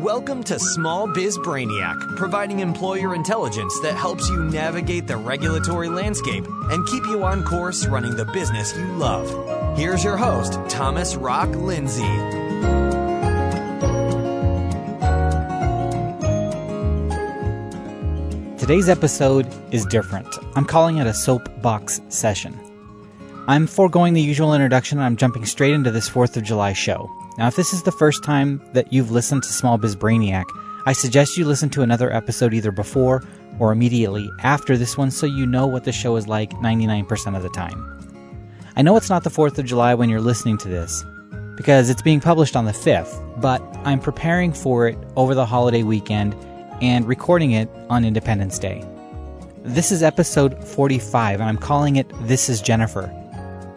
Welcome to Small Biz Brainiac, providing employer intelligence that helps you navigate the regulatory landscape and keep you on course running the business you love. Here's your host, Thomas Rock Lindsay. Today's episode is different. I'm calling it a soapbox session. I'm foregoing the usual introduction and I'm jumping straight into this 4th of July show. Now, if this is the first time that you've listened to Small Biz Brainiac, I suggest you listen to another episode either before or immediately after this one so you know what the show is like 99% of the time. I know it's not the 4th of July when you're listening to this, because it's being published on the 5th, but I'm preparing for it over the holiday weekend and recording it on Independence Day. This is episode 45, and I'm calling it This is Jennifer.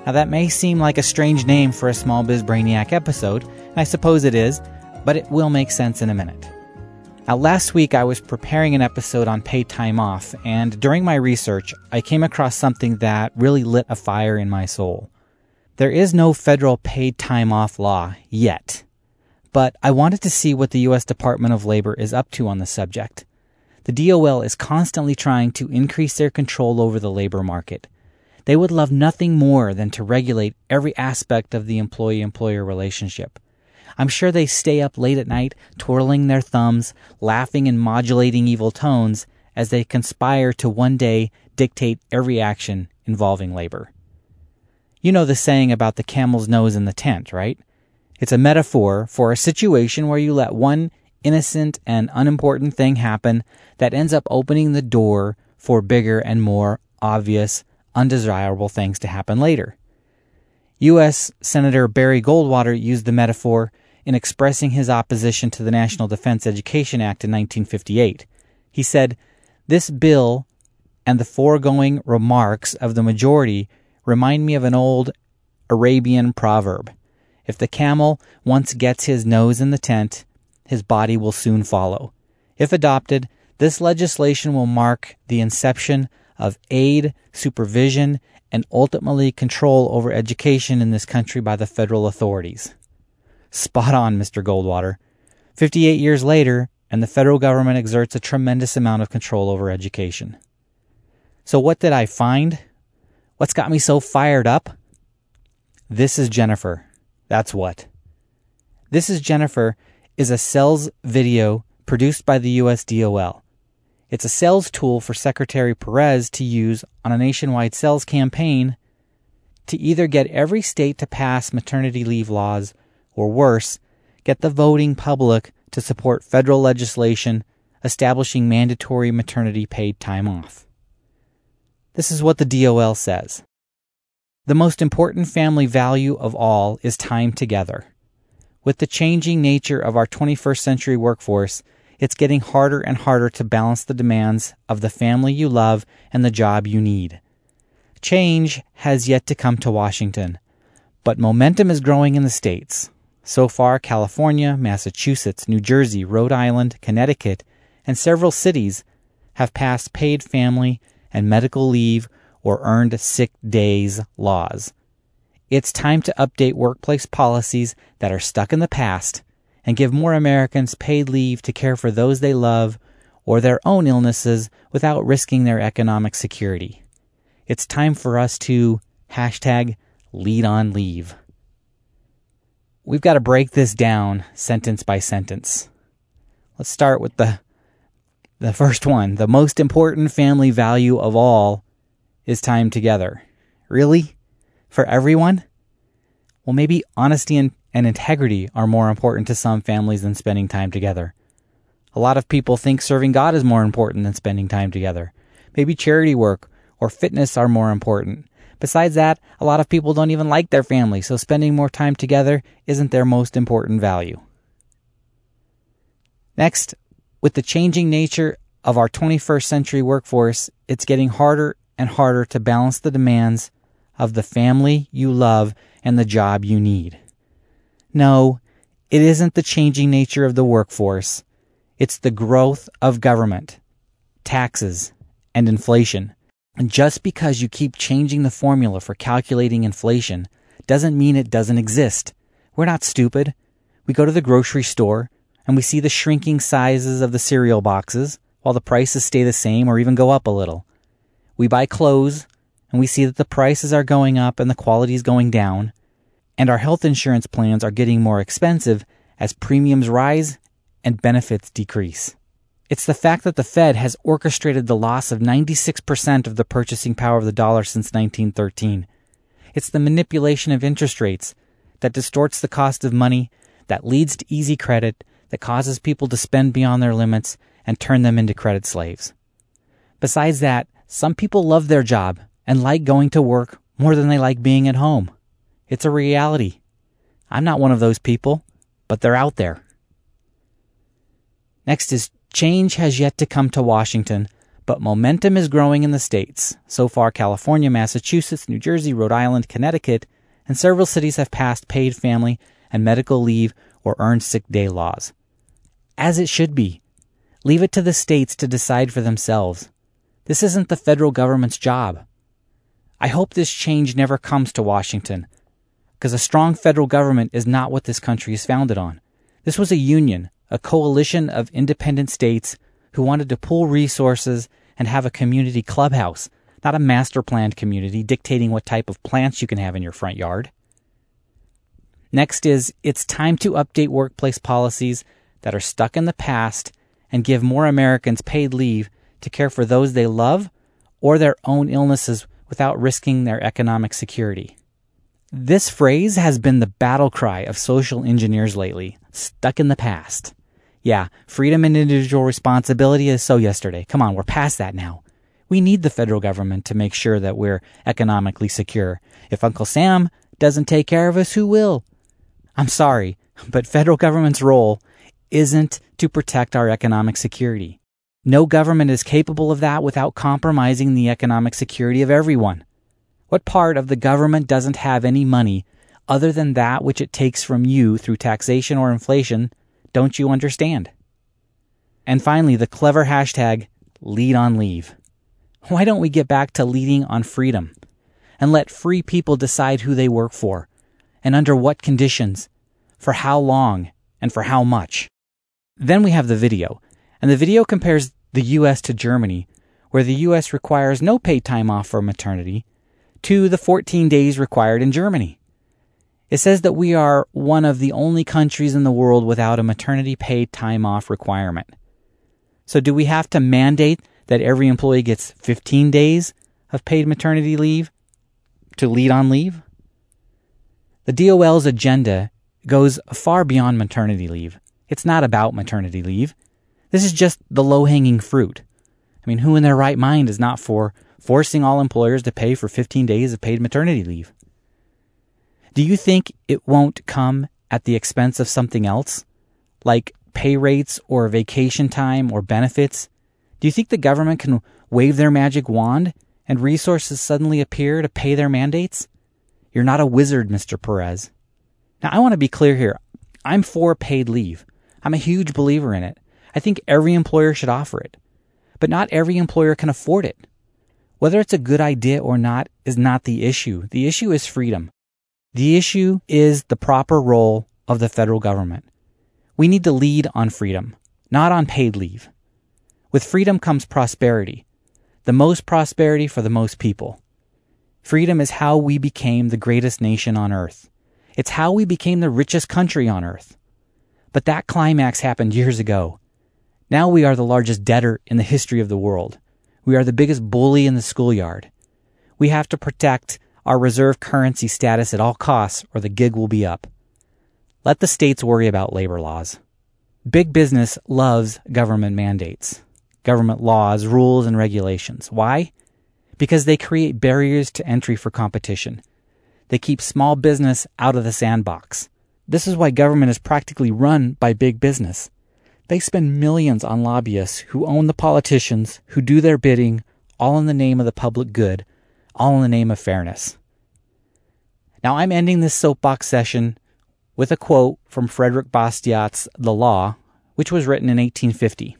Now, that may seem like a strange name for a Small Biz Brainiac episode, and I suppose it is, but it will make sense in a minute. Now, last week I was preparing an episode on paid time off, and during my research, I came across something that really lit a fire in my soul. There is no federal paid time off law yet, but I wanted to see what the U.S. Department of Labor is up to on the subject. The DOL is constantly trying to increase their control over the labor market. They would love nothing more than to regulate every aspect of the employee-employer relationship. I'm sure they stay up late at night, twirling their thumbs, laughing and modulating evil tones as they conspire to one day dictate every action involving labor. You know the saying about the camel's nose in the tent, right? It's a metaphor for a situation where you let one innocent and unimportant thing happen that ends up opening the door for bigger and more obvious undesirable things to happen later. U.S. Senator Barry Goldwater used the metaphor in expressing his opposition to the National Defense Education Act in 1958. He said, "This bill and the foregoing remarks of the majority remind me of an old Arabian proverb. If the camel once gets his nose in the tent, his body will soon follow. If adopted, this legislation will mark the inception of aid, supervision, and ultimately control over education in this country by the federal authorities." Spot on, Mr. Goldwater. 58 years later, and the federal government exerts a tremendous amount of control over education. So what did I find? What's got me so fired up? This is Jennifer. That's what. This is Jennifer is a sales video produced by the U.S. DOL. It's a sales tool for Secretary Perez to use on a nationwide sales campaign to either get every state to pass maternity leave laws or, worse, get the voting public to support federal legislation establishing mandatory maternity paid time off. This is what the DOL says. The most important family value of all is time together. With the changing nature of our 21st century workforce, it's getting harder and harder to balance the demands of the family you love and the job you need. Change has yet to come to Washington, but momentum is growing in the states. So far, California, Massachusetts, New Jersey, Rhode Island, Connecticut, and several cities have passed paid family and medical leave or earned sick days laws. It's time to update workplace policies that are stuck in the past and give more Americans paid leave to care for those they love or their own illnesses without risking their economic security. It's time for us to #LeadOnLeave. We've got to break this down sentence by sentence. Let's start with the first one. The most important family value of all is time together. Really? For everyone? Well, maybe honesty and integrity are more important to some families than spending time together. A lot of people think serving God is more important than spending time together. Maybe charity work or fitness are more important. Besides that, a lot of people don't even like their family, so spending more time together isn't their most important value. Next, with the changing nature of our 21st century workforce, it's getting harder and harder to balance the demands of the family you love and the job you need. No, it isn't the changing nature of the workforce. It's the growth of government, taxes, and inflation. And just because you keep changing the formula for calculating inflation doesn't mean it doesn't exist. We're not stupid. We go to the grocery store, and we see the shrinking sizes of the cereal boxes, while the prices stay the same or even go up a little. We buy clothes, and we see that the prices are going up and the quality is going down, and our health insurance plans are getting more expensive as premiums rise and benefits decrease. It's the fact that the Fed has orchestrated the loss of 96% of the purchasing power of the dollar since 1913. It's the manipulation of interest rates that distorts the cost of money, that leads to easy credit, that causes people to spend beyond their limits and turn them into credit slaves. Besides that, some people love their job and like going to work more than they like being at home. It's a reality. I'm not one of those people, but they're out there. Next is change has yet to come to Washington, but momentum is growing in the states. So far, California, Massachusetts, New Jersey, Rhode Island, Connecticut, and several cities have passed paid family and medical leave or earned sick day laws. As it should be. Leave it to the states to decide for themselves. This isn't the federal government's job. I hope this change never comes to Washington, because a strong federal government is not what this country is founded on. This was a union, a coalition of independent states who wanted to pool resources and have a community clubhouse, not a master-planned community dictating what type of plants you can have in your front yard. Next is, it's time to update workplace policies that are stuck in the past and give more Americans paid leave to care for those they love or their own illnesses without risking their economic security. This phrase has been the battle cry of social engineers lately, stuck in the past. Yeah, freedom and individual responsibility is so yesterday. Come on, we're past that now. We need the federal government to make sure that we're economically secure. If Uncle Sam doesn't take care of us, who will? I'm sorry, but federal government's role isn't to protect our economic security. No government is capable of that without compromising the economic security of everyone. What part of the government doesn't have any money other than that which it takes from you through taxation or inflation? Don't you understand? And finally, the clever hashtag, lead on leave. Why don't we get back to leading on freedom and let free people decide who they work for and under what conditions, for how long, and for how much? Then we have the video, and the video compares the U.S. to Germany, where the U.S. requires no paid time off for maternity, to the 14 days required in Germany. It says that we are one of the only countries in the world without a maternity paid time off requirement. So do we have to mandate that every employee gets 15 days of paid maternity leave to lead on leave? The DOL's agenda goes far beyond maternity leave. It's not about maternity leave. This is just the low-hanging fruit. I mean, who in their right mind is not for forcing all employers to pay for 15 days of paid maternity leave? Do you think it won't come at the expense of something else, like pay rates or vacation time or benefits? Do you think the government can wave their magic wand and resources suddenly appear to pay their mandates? You're not a wizard, Mr. Perez. Now, I want to be clear here. I'm for paid leave. I'm a huge believer in it. I think every employer should offer it. But not every employer can afford it. Whether it's a good idea or not is not the issue. The issue is freedom. The issue is the proper role of the federal government. We need to lead on freedom, not on paid leave. With freedom comes prosperity, the most prosperity for the most people. Freedom is how we became the greatest nation on earth. It's how we became the richest country on earth. But that climax happened years ago. Now we are the largest debtor in the history of the world. We are the biggest bully in the schoolyard. We have to protect our reserve currency status at all costs, or the gig will be up. Let the states worry about labor laws. Big business loves government mandates, government laws, rules, and regulations. Why? Because they create barriers to entry for competition. They keep small business out of the sandbox. This is why government is practically run by big business. They spend millions on lobbyists who own the politicians, who do their bidding, all in the name of the public good, all in the name of fairness. Now, I'm ending this soapbox session with a quote from Frederick Bastiat's The Law, which was written in 1850.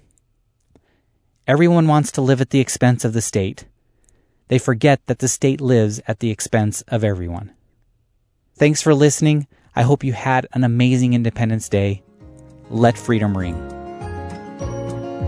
Everyone wants to live at the expense of the state. They forget that the state lives at the expense of everyone. Thanks for listening. I hope you had an amazing Independence Day. Let freedom ring.